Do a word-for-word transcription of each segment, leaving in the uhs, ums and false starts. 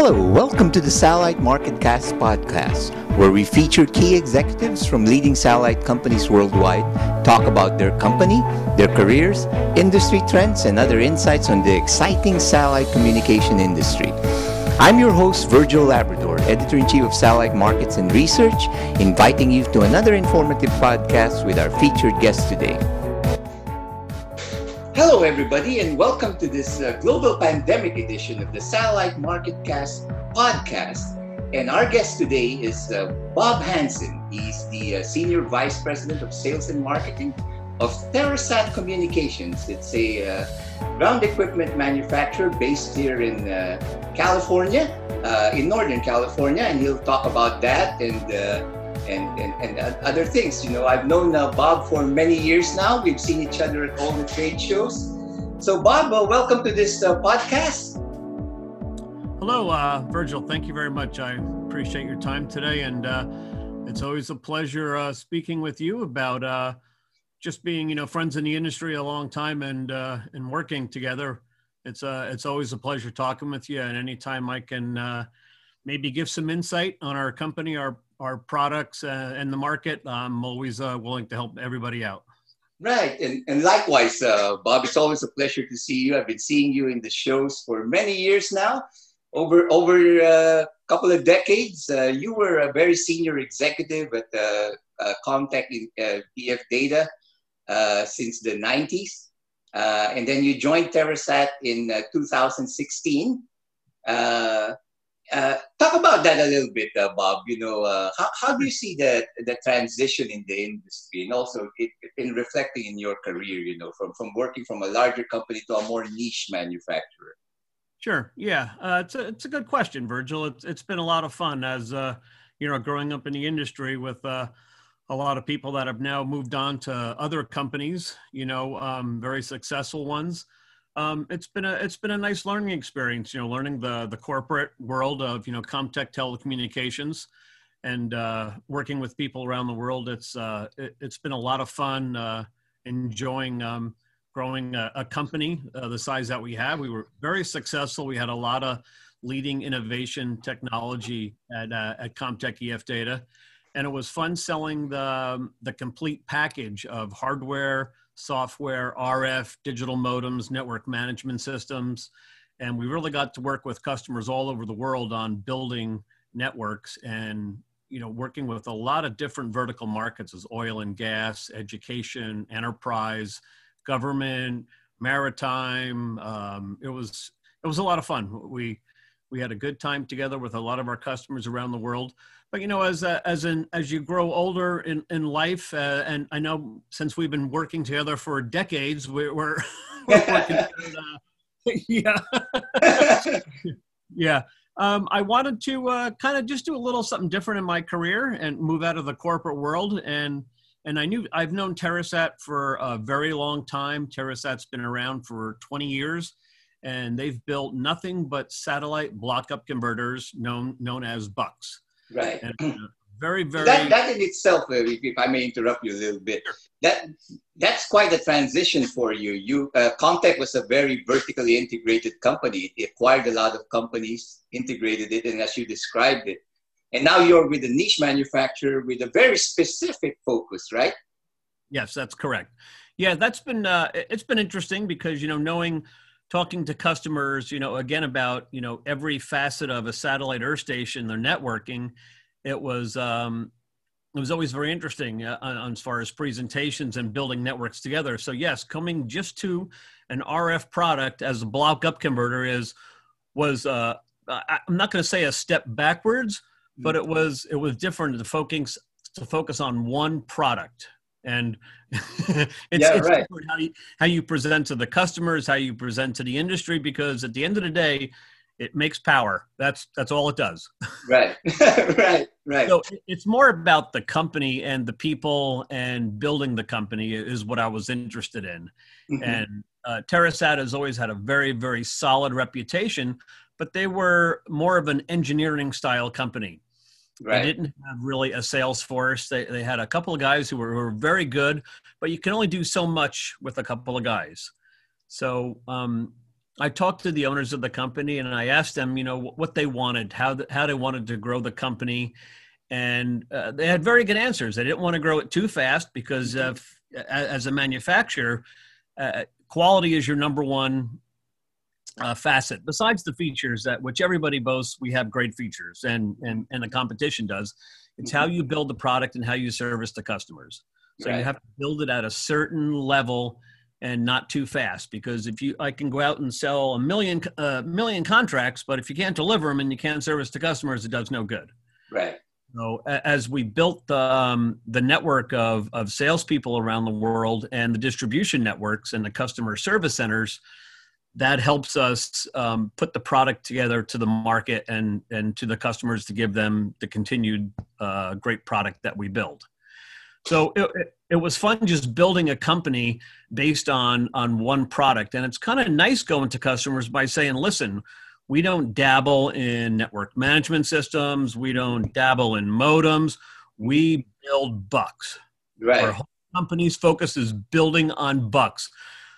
Hello, welcome to the Satellite Marketcast podcast, where we feature key executives from leading satellite companies worldwide, talk about their company, their careers, industry trends, and other insights on the exciting satellite communication industry. I'm your host, Virgil Labrador, Editor-in-Chief of Satellite Markets and Research, inviting you to another informative podcast with our featured guest today. Hello, everybody, and welcome to this uh, global pandemic edition of the Satellite Marketcast podcast. And our guest today is uh, Bob Hansen. He's the uh, Senior Vice President of Sales and Marketing of TerraSat Communications. It's a uh, ground equipment manufacturer based here in uh, California, uh, in Northern California, and he'll talk about that and uh, And, and, and other things. You know, I've known uh, Bob for many years now. We've seen each other at all the trade shows. So Bob, uh, welcome to this uh, podcast. Hello, uh, Virgil. Thank you very much. I appreciate your time today. And uh, it's always a pleasure uh, speaking with you about uh, just being, you know, friends in the industry a long time and uh, and working together. It's, uh, it's always a pleasure talking with you. And anytime I can uh, maybe give some insight on our company, our our products uh, and the market, I'm always uh, willing to help everybody out. Right, and, and likewise, uh, Bob, it's always a pleasure to see you. I've been seeing you in the shows for many years now, over over a uh, couple of decades. Uh, you were a very senior executive at uh, uh, Comtech uh, P F Data uh, since the nineties. Uh, and then you joined TerraSat in uh, two thousand sixteen. Uh, Uh, talk about that a little bit, uh, Bob. You know, uh, how, how do you see the, the transition in the industry, and also it, in reflecting in your career, you know, from, from working from a larger company to a more niche manufacturer? Sure. Yeah. Uh, it's, a, it's a good question, Virgil. It's, it's been a lot of fun as, uh, you know, growing up in the industry with uh, a lot of people that have now moved on to other companies, you know, um, very successful ones. Um, it's been a it's been a nice learning experience, you know, learning the the corporate world of, you know, Comtech Telecommunications, and uh, working with people around the world. It's uh, it, it's been a lot of fun, uh, enjoying um, growing a, a company uh, the size that we have. We were very successful. We had a lot of leading innovation technology at uh, at Comtech E F Data, and it was fun selling the the complete package of hardware, software, R F, digital modems, network management systems. And we really got to work with customers all over the world on building networks, and, you know, working with a lot of different vertical markets as oil and gas, education, enterprise, government, maritime. Um, it was, it was a lot of fun. We, we had a good time together with a lot of our customers around the world. But, you know, as uh, as in, as you grow older in, in life, uh, and I know since we've been working together for decades, we're, we're, we're working together. Uh, yeah. yeah. Um, I wanted to uh, kind of just do a little something different in my career and move out of the corporate world. And and I knew I've known TerraSat for a very long time. TerraSat's been around for twenty years. And they've built nothing but satellite block-up converters known known as bucks. Right. And, uh, very, very... That, that in itself, if, if I may interrupt you a little bit, that that's quite a transition for you. You uh, Comtech was a very vertically integrated company. It acquired a lot of companies, integrated it, and as you described it. And now you're with a niche manufacturer with a very specific focus, right? Yes, that's correct. Yeah, that's been... Uh, it's been interesting because, you know, knowing... talking to customers, you know, again, about, you know, every facet of a satellite earth station, their networking, it was, um, it was always very interesting uh, on, on as far as presentations and building networks together. So yes, coming just to an R F product as a block up converter is, was, uh, I'm not going to say a step backwards, mm-hmm. but it was, it was different to focus, to focus on one product. And it's, yeah, it's right. how, you, how you present to the customers, how you present to the industry, because at the end of the day, it makes power. That's that's all it does. Right, right, right. So it's more about the company and the people and building the company is what I was interested in. Mm-hmm. And uh, TerraSat has always had a very, very solid reputation, but they were more of an engineering style company. Right. They didn't have really a sales force. They they had a couple of guys who were, who were very good, but you can only do so much with a couple of guys. So um, I talked to the owners of the company and I asked them, you know, what they wanted, how the, how they wanted to grow the company. And uh, they had very good answers. They didn't want to grow it too fast because uh, f- as a manufacturer, uh, quality is your number one uh, facet. Besides the features that which everybody boasts, we have great features and, and, and the competition does. It's how you build the product and how you service the customers. So right. You have to build it at a certain level and not too fast, because if you, I can go out and sell a million, uh, million contracts, but if you can't deliver them and you can't service the customers, it does no good. Right. So as we built the, um, the network of, of salespeople around the world and the distribution networks and the customer service centers, that helps us um, put the product together to the market and, and to the customers to give them the continued uh, great product that we build. So it, it was fun just building a company based on, on one product. And it's kind of nice going to customers by saying, listen, we don't dabble in network management systems. We don't dabble in modems. We build bucks. Right. Our whole company's focus is building on bucks.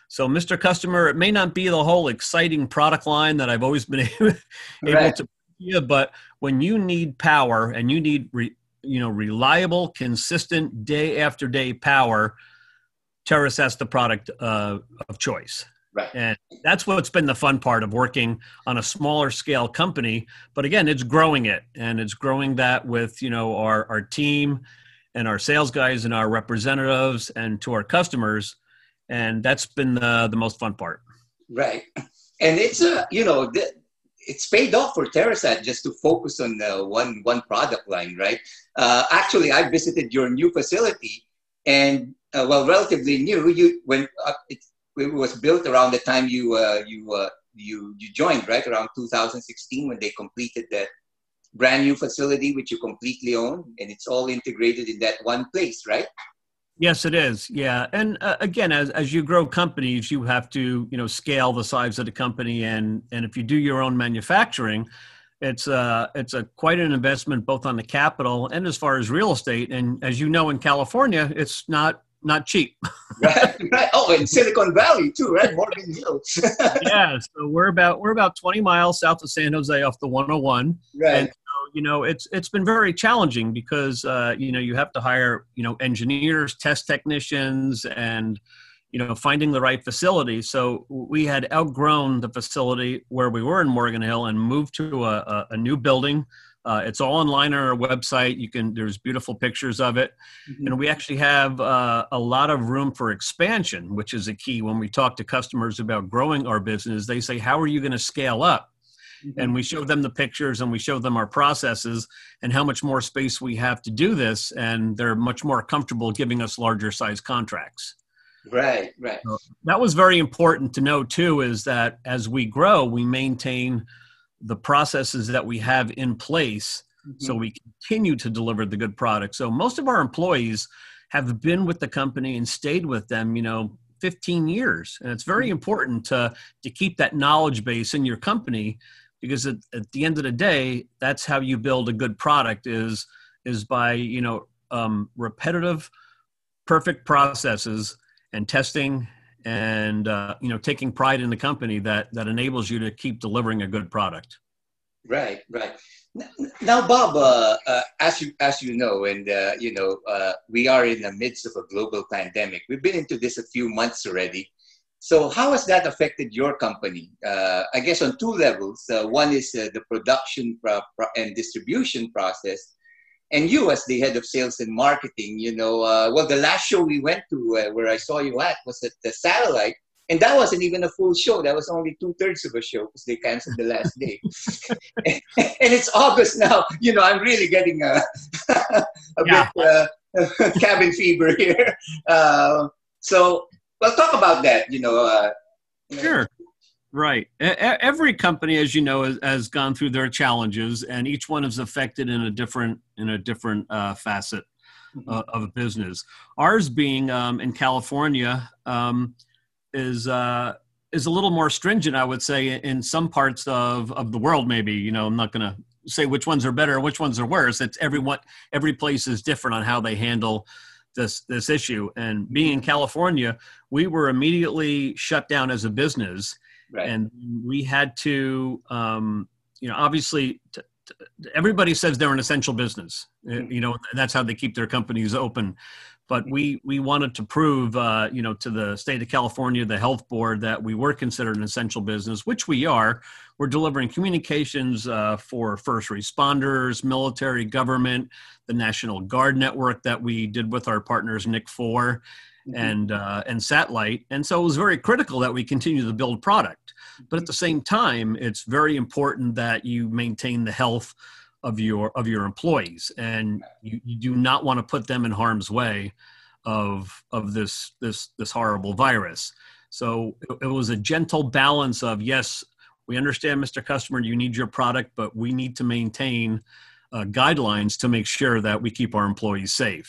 So, Mister Customer, it may not be the whole exciting product line that I've always been able right. to give, but when you need power and you need re- you know, reliable, consistent, day after day power, Terrace, that's the product uh, of choice. Right. And that's what's been the fun part of working on a smaller scale company. But again, it's growing it, and it's growing that with, you know, our, our team and our sales guys and our representatives and to our customers. And that's been the, the most fun part. Right. And it's, uh, you know, th- it's paid off for TerraSat just to focus on uh, one, one product line, right? Uh, actually, I visited your new facility and, uh, well, relatively new. You when uh, it, it was built around the time you uh, you uh, you you joined, right? Around two thousand sixteen, when they completed that brand new facility, which you completely own, and it's all integrated in that one place, right? Yes, it is. Yeah, and uh, again, as as you grow companies, you have to you know scale the size of the company, and and if you do your own manufacturing, it's uh it's a quite an investment both on the capital and as far as real estate. And as you know, in California, it's not. Not cheap. right, right. Oh, in Silicon Valley too, right? More than you. Yeah. So we're about we're about twenty miles south of San Jose off the one oh one. Right. And so, you know, it's it's been very challenging because uh, you know, you have to hire, you know, engineers, test technicians, and you know, finding the right facility. So we had outgrown the facility where we were in Morgan Hill and moved to a, a, a new building. Uh, it's all online on our website. You can, there's beautiful pictures of it. Mm-hmm. And we actually have uh, a lot of room for expansion, which is a key. When we talk to customers about growing our business, they say, how are you going to scale up? Mm-hmm. And we show them the pictures and we show them our processes and how much more space we have to do this. And they're much more comfortable giving us larger size contracts. Right, right. So that was very important to know too, is that as we grow, we maintain the processes that we have in place, mm-hmm. so we continue to deliver the good product. So most of our employees have been with the company and stayed with them, you know, fifteen years. And it's very important to, to keep that knowledge base in your company, because at, at the end of the day, that's how you build a good product is, is by, you know, um, repetitive, perfect processes and testing and, uh, you know, taking pride in the company that, that enables you to keep delivering a good product. Right, right. Now, Bob, uh, uh, as you as you know, and, uh, you know, uh, we are in the midst of a global pandemic. We've been into this a few months already. So how has that affected your company? Uh, I guess on two levels. Uh, one is uh, the production pro- pro- and distribution process. And you, as the head of sales and marketing, you know, uh, well, the last show we went to uh, where I saw you at was at the Satellite. And that wasn't even a full show. That was only two-thirds of a show because they canceled the last day. and, and it's August now. You know, I'm really getting a, a yeah. bit uh, cabin fever here. Uh, so, well, talk about that, you know. Uh, sure. Right. Every company, as you know, has gone through their challenges, and each one is affected in a different in a different uh, facet uh, of a business. Ours being um, in California um, is uh, is a little more stringent, I would say, in some parts of, of the world. Maybe, you know, I'm not going to say which ones are better or which ones are worse. It's everyone, every place is different on how they handle this this issue. And being in California, we were immediately shut down as a business. Right. And we had to, um, you know, obviously t t everybody says they're an essential business, mm-hmm. you know, and that's how they keep their companies open. But we, we wanted to prove, uh, you know, to the state of California, the health board, that we were considered an essential business, which we are. We're delivering communications uh, for first responders, military, government, the National Guard network that we did with our partners, N I C four, mm-hmm. and, uh, and satellite. And so it was very critical that we continue to build product. But at the same time, it's very important that you maintain the health of your of your employees, and you, you do not want to put them in harm's way of of this this this horrible virus. So it, it was a gentle balance of, yes, we understand, Mister Customer, you need your product, but we need to maintain uh, guidelines to make sure that we keep our employees safe.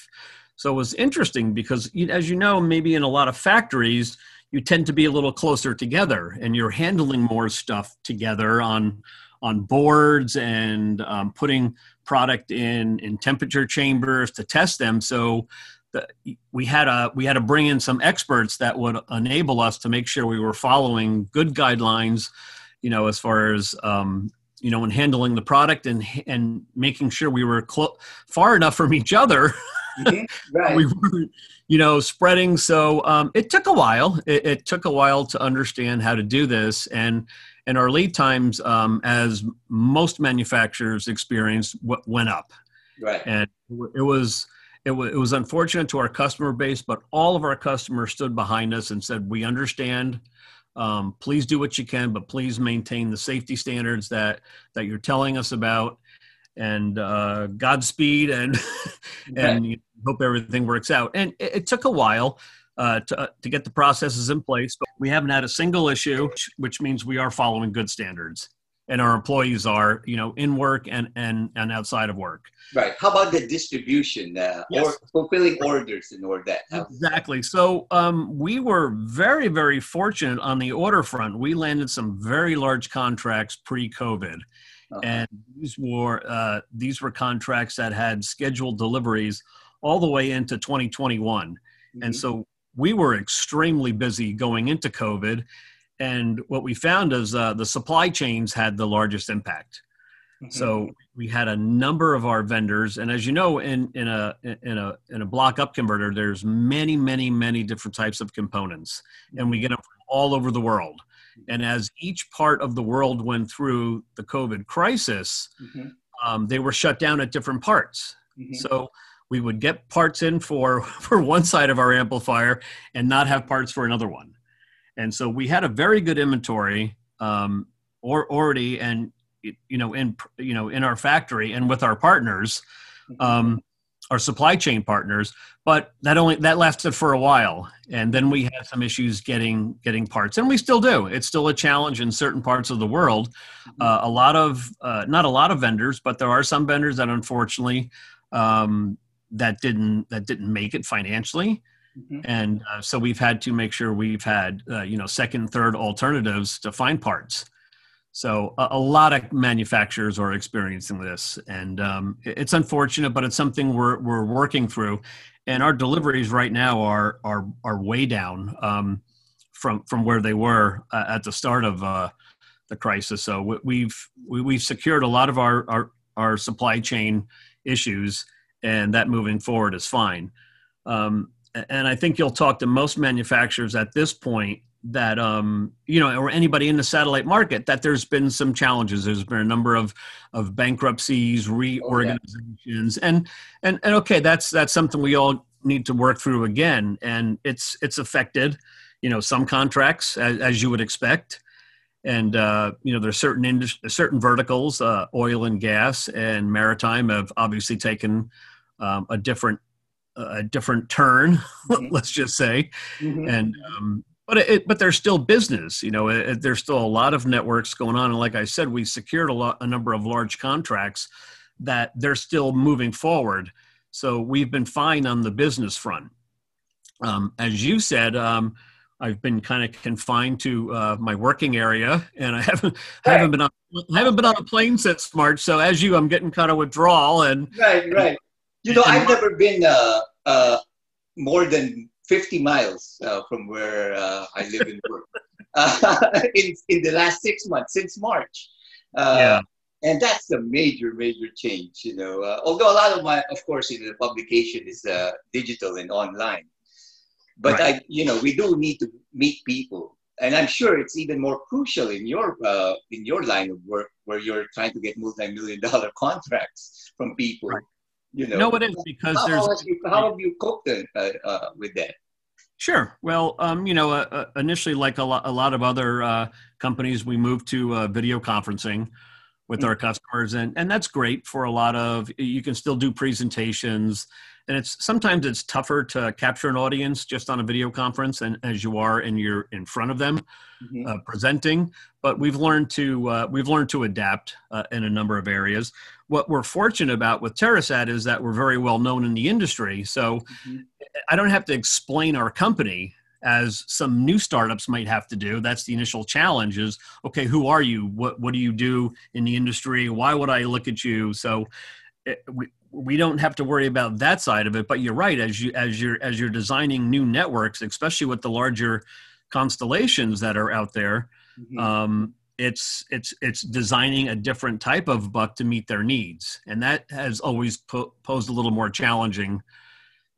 So it was interesting because, as you know, maybe in a lot of factories, you tend to be a little closer together, and you're handling more stuff together on on boards and um, putting product in, in temperature chambers to test them. So the, we had a, we had to bring in some experts that would enable us to make sure we were following good guidelines, you know, as far as, um, you know, in handling the product and, and making sure we were far enough from each other. Mm-hmm. Right. We were, you know, spreading. So um, it took a while. It, it took a while to understand how to do this. And, And our lead times, um, as most manufacturers experienced, w went up. Right. And it was, it was, it was unfortunate to our customer base, but all of our customers stood behind us and said, we understand, um, please do what you can, but please maintain the safety standards that, that you're telling us about, and uh, Godspeed, and, and right. hope everything works out. And it, it took a while. Uh, to, uh, to get the processes in place, but we haven't had a single issue, which, which means we are following good standards, and our employees are, you know, in work and and and outside of work. Right. How about the distribution, uh, yes. or fulfilling orders and all that? Exactly. So um, we were very very fortunate on the order front. We landed some very large contracts pre-COVID, uh-huh. and these were uh, these were contracts that had scheduled deliveries all the way into twenty twenty-one, mm-hmm. and so we were extremely busy going into COVID, and what we found is uh, the supply chains had the largest impact. Mm-hmm. So we had a number of our vendors, and as you know, in in a in a in a block up converter, there's many many many different types of components, and we get them from all over the world. And as each part of the world went through the COVID crisis, mm-hmm. um, they were shut down at different parts. Mm-hmm. So we would get parts in for, for one side of our amplifier and not have parts for another one. And so we had a very good inventory um, or already, and, you know, in, you know, in our factory and with our partners, um, our supply chain partners, but that only, that lasted for a while. And then we had some issues getting, getting parts, and we still do. It's still a challenge in certain parts of the world. Uh, a lot of, uh, not a lot of vendors, but there are some vendors that unfortunately, um, that didn't, that didn't make it financially. Mm-hmm. And uh, so we've had to make sure we've had, uh, you know, second, third alternatives to find parts. So a, a lot of manufacturers are experiencing this, and um, it's unfortunate, but it's something we're, we're working through, and our deliveries right now are, are, are way down um, from, from where they were uh, at the start of uh, the crisis. So we, we've, we, we've secured a lot of our, our, our supply chain issues, and that moving forward is fine. Um, and I think you'll talk to most manufacturers at this point that, um, you know, or anybody in the satellite market, that there's been some challenges. There's been a number of, of bankruptcies, reorganizations, oh, yeah. and, and, and okay, that's, that's something we all need to work through again. And it's, it's affected, you know, some contracts as, as you would expect. And, uh, you know, there's certain industry, certain verticals, uh, oil and gas and maritime have obviously taken Um, a different, uh, a different turn, let's just say, mm-hmm. and um, but it, but there's still business. You know, it, it, there's still a lot of networks going on, and like I said, we secured a lot, a number of large contracts that they're still moving forward. So we've been fine on the business front. Um, as you said, um, I've been kind of confined to uh, my working area, and I haven't right. I haven't been on I haven't been on a plane since March. So as you, I'm getting kind of withdrawal and right, right. You know, I've never been uh, uh, more than fifty miles uh, from where uh, I live and work. uh, in, in the last six months, since March. Uh, yeah. And that's a major, major change, you know. Uh, although a lot of my, of course, you know, the publication is uh, digital and online. But, right. I, you know, we do need to meet people. And I'm sure it's even more crucial in your, uh, in your line of work where you're trying to get multi-million dollar contracts from people. Right. You know, no, it is because how, there's... How have you, how have you coped uh, uh, with that? Sure. Well, um, you know, uh, initially, like a lot, a lot of other uh, companies, we moved to uh, video conferencing with our customers. And, and that's great for a lot of, you can still do presentations, and it's sometimes it's tougher to capture an audience just on a video conference and as you are and you're in front of them mm-hmm. uh, presenting, but we've learned to, uh, we've learned to adapt uh, in a number of areas. What we're fortunate about with Terrasat is that we're very well known in the industry. So mm-hmm. I don't have to explain our company as some new startups might have to do. That's the initial challenge is, okay, who are you? What what do you do in the industry? Why would I look at you? So it, we, we don't have to worry about that side of it, but you're right. As you, as you're, as you're designing new networks, especially with the larger constellations that are out there, mm-hmm. um, it's, it's, it's designing a different type of buck to meet their needs. And that has always po- posed a little more challenging.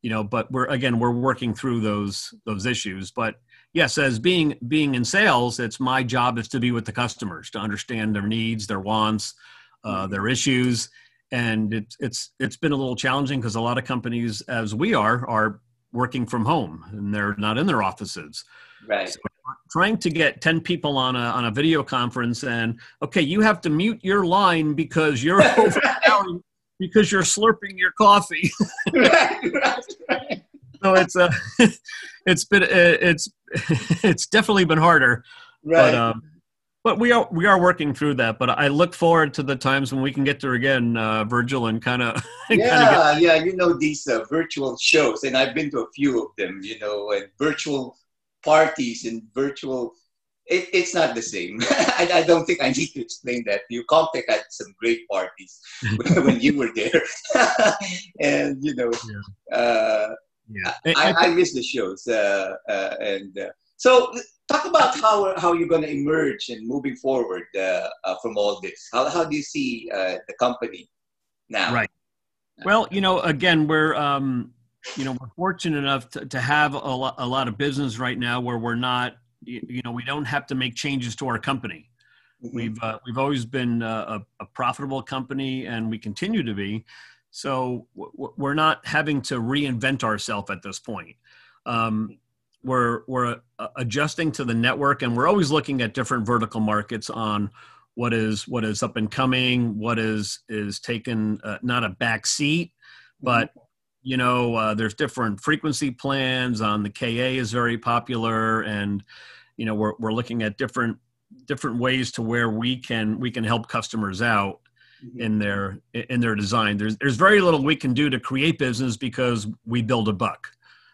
You know, but we're, again, we're working through those, those issues, but yes, as being, being in sales, it's my job is to be with the customers, to understand their needs, their wants, uh, their issues. And it's, it's, it's been a little challenging because a lot of companies as we are, are working from home and they're not in their offices. Right. So trying to get ten people on a, on a video conference and okay, you have to mute your line because you're overpowering because you're slurping your coffee. right, right, right. So it's uh, it's been it's it's definitely been harder. Right. But, um, but we are we are working through that. But I look forward to the times when we can get there again, uh, Virgil, and kind of yeah, get... yeah. You know these uh, virtual shows, and I've been to a few of them. You know, and virtual parties and virtual. It, it's not the same. I, I don't think I need to explain that. You Comtech had some great parties when, when you were there. and, you know, yeah. Uh, yeah. I, I, I miss the shows. Uh, uh, and uh, so talk about how how you're going to emerge and moving forward uh, uh, from all this. How, how do you see uh, the company now? Right. Well, you know, again, we're... Um, you know, we're fortunate enough to, to have a lot, a lot of business right now where we're not you know, we don't have to make changes to our company. Mm-hmm. We've uh, we've always been uh, a, a profitable company, and we continue to be. So w- we're not having to reinvent ourselves at this point. Um, we're we're uh, adjusting to the network, and we're always looking at different vertical markets on what is what is up and coming, what is is taken uh, not a back seat, but mm-hmm. you know, uh, there's different frequency plans on the K A is very popular, and you know we're we're looking at different different ways to where we can we can help customers out mm-hmm. in their in their design. There's there's very little we can do to create business because we build a buck.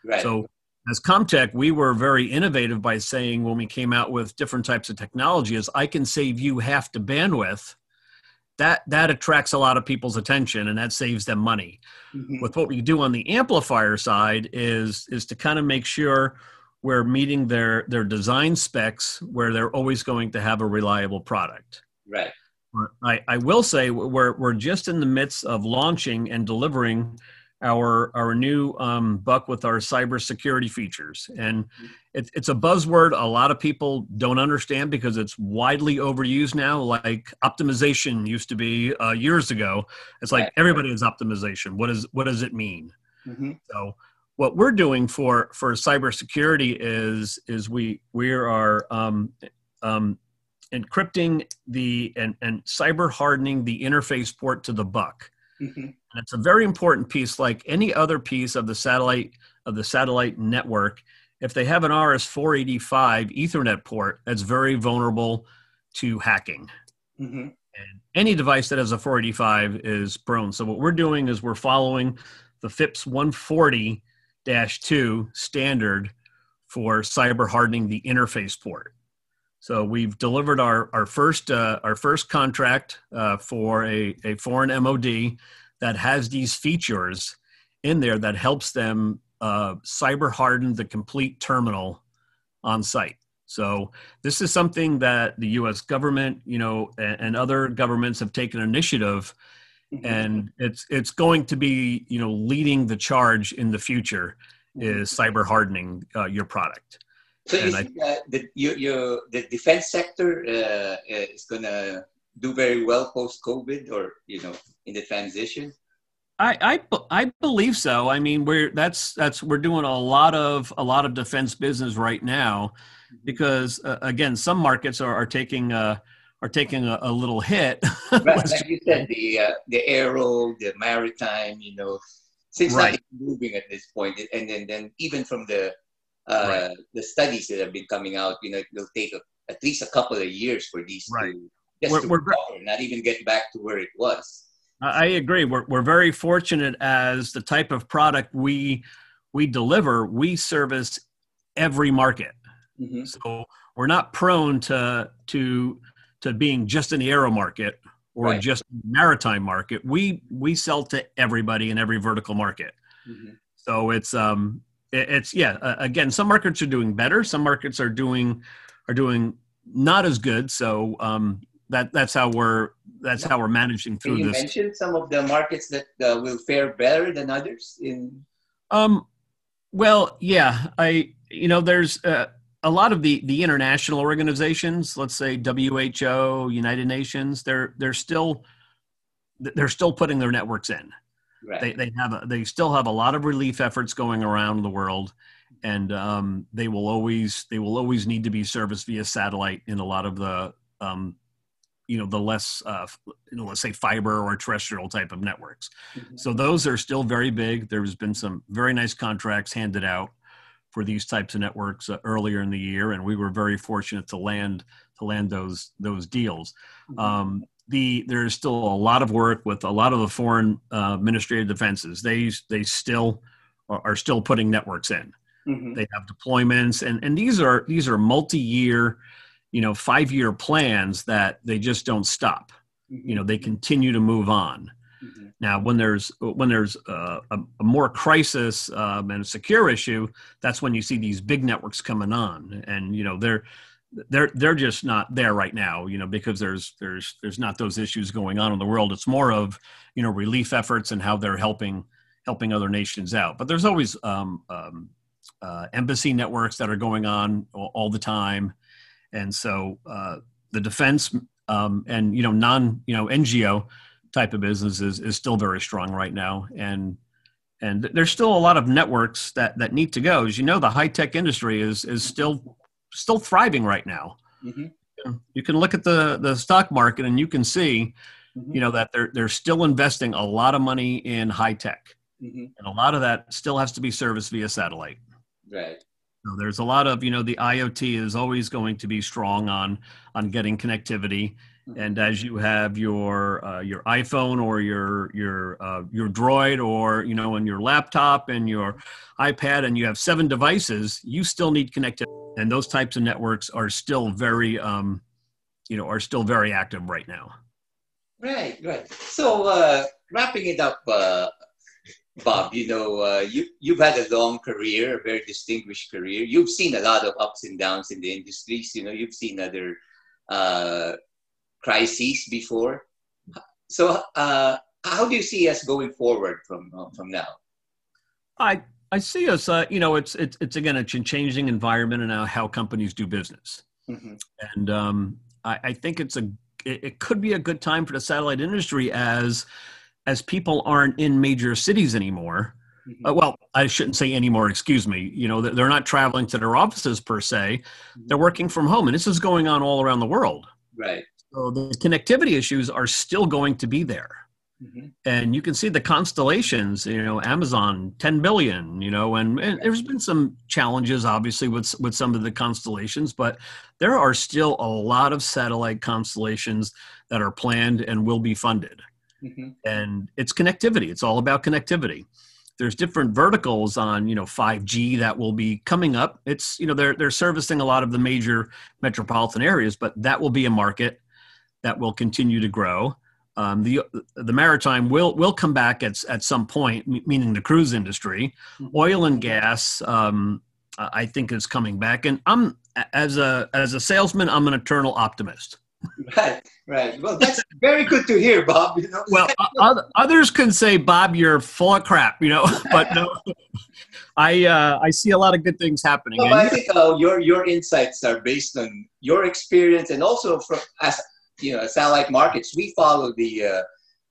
Right. So as Comtech, we were very innovative by saying when we came out with different types of technology, is I can save you half the bandwidth. That that attracts a lot of people's attention and that saves them money. Mm-hmm. With what we do on the amplifier side is is to kind of make sure we're meeting their their design specs where they're always going to have a reliable product. Right. I, I will say we're we're just in the midst of launching and delivering our our new um, buck with our cybersecurity features, and mm-hmm. it, it's a buzzword a lot of people don't understand because it's widely overused now. Like optimization used to be uh, years ago. It's like right. everybody is optimization. What is what does it mean? Mm-hmm. So what we're doing for for cybersecurity is is we we are um, um, encrypting the and and cyber hardening the interface port to the buck. Mm-hmm. And it's a very important piece, like any other piece of the satellite of the satellite network. If they have an R S four eighty-five Ethernet port, that's very vulnerable to hacking. Mm-hmm. And any device that has a four eighty-five is prone. So what we're doing is we're following the FIPS one forty dash two standard for cyber hardening the interface port. So we've delivered our our first uh, our first contract uh, for a, a foreign M O D that has these features in there that helps them uh, cyber harden the complete terminal on site. So this is something that the U S government, you know, and, and other governments have taken initiative, mm-hmm. and it's it's going to be, you know, leading the charge in the future, mm-hmm. is cyber hardening uh, your product. So and you think I, that the, you, you, the defense sector uh, is going to do very well post-COVID, or, you know, in the transition? I, I, I believe so. I mean, we're that's that's we're doing a lot of a lot of defense business right now, because uh, again, some markets are, are taking a, are taking a, a little hit. Right, like you said, the uh, the aero, the maritime, you know, things right. like moving at this point, and then then even from the uh, right. the studies that have been coming out, you know, it'll take a, at least a couple of years for these right. to just we're, to we're, recover, not even get back to where it was. I agree. We're we're very fortunate as the type of product we we deliver. We service every market, mm-hmm. so we're not prone to to to being just in the aero market or right. just maritime market. We we sell to everybody in every vertical market. Mm-hmm. So it's um it, it's yeah. Uh, again, some markets are doing better. Some markets are doing are doing not as good. So um that that's how we're. That's how we're managing through this. Can you mention some of the markets that uh, will fare better than others? In um, well, yeah, I you know there's uh, a lot of the the international organizations, let's say W H O, United Nations. They're they're still they're still putting their networks in. Right. They they have a, they still have a lot of relief efforts going around the world, and um, they will always they will always need to be serviced via satellite in a lot of the. Um, you know, the less, uh, you know, let's say fiber or terrestrial type of networks. Mm-hmm. So those are still very big. There's been some very nice contracts handed out for these types of networks uh, earlier in the year. And we were very fortunate to land, to land those, those deals. Mm-hmm. Um, the, there's still a lot of work with a lot of the foreign uh, Ministry of Defenses. They, they still are, are still putting networks in. Mm-hmm. They have deployments, and, and these are, these are multi-year, you know, five-year plans that they just don't stop. Mm-hmm. You know, they continue to move on. Mm-hmm. Now, when there's when there's uh, a, a more crisis um, and a secure issue, that's when you see these big networks coming on, and you know they're they're they're just not there right now. You know, because there's there's there's not those issues going on in the world. It's more of you know relief efforts and how they're helping helping other nations out. But there's always um, um, uh, embassy networks that are going on all, all the time. And so uh, the defense um, and, you know, non, you know, N G O type of business is, is still very strong right now. And and there's still a lot of networks that, that need to go. As you know, the high-tech industry is is still still thriving right now. Mm-hmm. You can look at the, the stock market and you can see, mm-hmm. you know, that they're, they're still investing a lot of money in high-tech. Mm-hmm. And a lot of that still has to be serviced via satellite. Right. There's a lot of, you know, the IoT is always going to be strong on on getting connectivity, and as you have your uh, your iPhone or your your uh, your Droid or you know, and your laptop and your iPad, and you have seven devices, you still need connectivity, and those types of networks are still very, um, you know, are still very active right now. Right, right. So uh, wrapping it up. Uh... Bob, you know, uh, you, you've had a long career, a very distinguished career. You've seen a lot of ups and downs in the industries. You know, you've seen other uh, crises before. So uh, how do you see us going forward from uh, from now? I I see us, uh, you know, it's, it's, it's again, it's a changing environment and how companies do business. Mm-hmm. And um, I, I think it's a, it, it could be a good time for the satellite industry as as people aren't in major cities anymore. Mm-hmm. uh, well, I shouldn't say anymore, excuse me. You know, they're not traveling to their offices per se. Mm-hmm. They're working from home, and this is going on all around the world. Right. So the connectivity issues are still going to be there. Mm-hmm. And you can see the constellations, you know, Amazon, ten billion, you know, and, and right. there's been some challenges, obviously, with, with some of the constellations, but there are still a lot of satellite constellations that are planned and will be funded. Mm-hmm. And it's connectivity. It's all about connectivity. There's different verticals on, you know, five G that will be coming up. It's, you know, they're, they're servicing a lot of the major metropolitan areas, but that will be a market that will continue to grow. Um, the, the maritime will, will come back at, at some point, meaning the cruise industry, mm-hmm. oil and gas, um, uh, I think is coming back. And I'm as a as a salesman, I'm an eternal optimist. Right, right. Well, that's very good to hear, Bob. You know? Well, other, others can say, Bob, you're full of crap, you know. But no, I uh, I see a lot of good things happening. Well, I think uh, your your insights are based on your experience, and also from as you know, as Allied Markets, we follow the uh,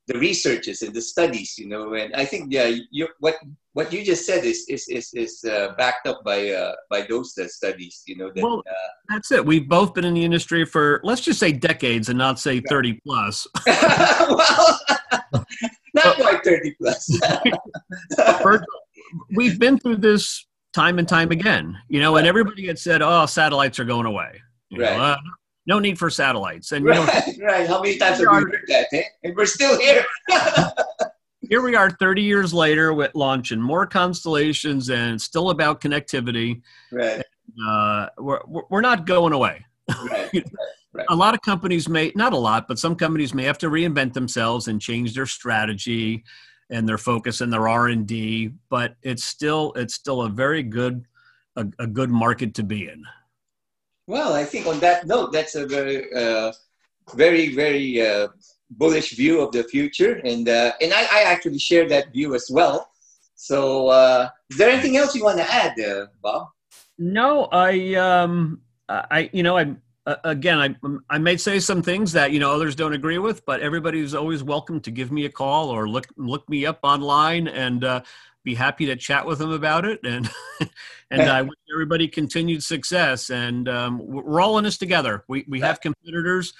the researches and the studies, you know. And I think yeah, you what what you just said is is is is uh, backed up by uh, by those uh, studies, you know. That, well, uh, that's it. We've both been in the industry for, let's just say, decades, and not say thirty plus. Well, not quite thirty plus. Virgil, we've been through this time and time again, you know. And everybody had said, "Oh, satellites are going away." You right. Know, uh, no need for satellites. And, you know, right, right. How many times have we heard that? Eh? And we're still here. Here we are thirty years later with launching more constellations, and it's still about connectivity. Right. And, uh, we're, we're not going away. Right, right, right. A lot of companies may, not a lot, but some companies may have to reinvent themselves and change their strategy and their focus and their R and D, but it's still, it's still a very good, a, a good market to be in. Well, I think on that note, that's a very, uh, very, very uh, bullish view of the future, and uh, and I, I actually share that view as well. So, uh, is there anything else you want to add, uh, Bob? No, I, um, I, you know, I uh, again, I, I may say some things that you know others don't agree with, but everybody's always welcome to give me a call or look look me up online, and uh, be happy to chat with them about it. And. And I wish everybody continued success. And um, we're all in this together. We, we have competitors,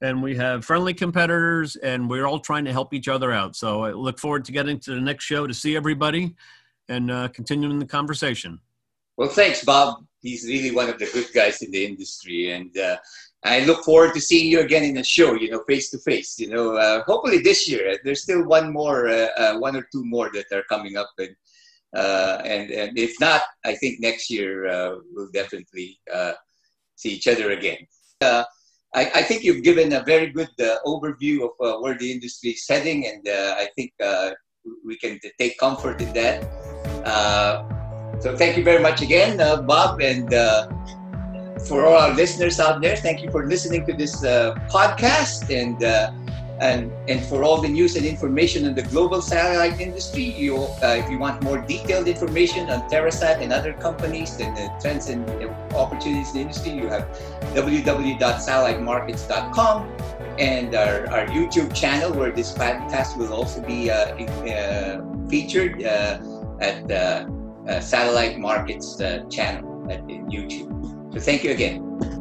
and we have friendly competitors, and we're all trying to help each other out. So I look forward to getting to the next show to see everybody and uh, continuing the conversation. Well, thanks, Bob. He's really one of the good guys in the industry. And uh, I look forward to seeing you again in a show, you know, face to face, you know, uh, hopefully this year. There's still one more, uh, uh, one or two more that are coming up. And, Uh, and, and if not, I think next year uh, we'll definitely uh, see each other again. Uh, I, I think you've given a very good uh, overview of uh, where the industry is heading, and uh, I think uh, we can take comfort in that. Uh, so thank you very much again, uh, Bob, and uh, for all our listeners out there, thank you for listening to this uh, podcast. And uh, And, and for all the news and information on the global satellite industry, you, uh, if you want more detailed information on TerraSat and other companies and the trends and opportunities in the industry, you have w w w dot satellite markets dot com and our, our YouTube channel, where this podcast will also be uh, uh, featured uh, at the uh, uh, Satellite Markets uh, channel at, at YouTube. So thank you again.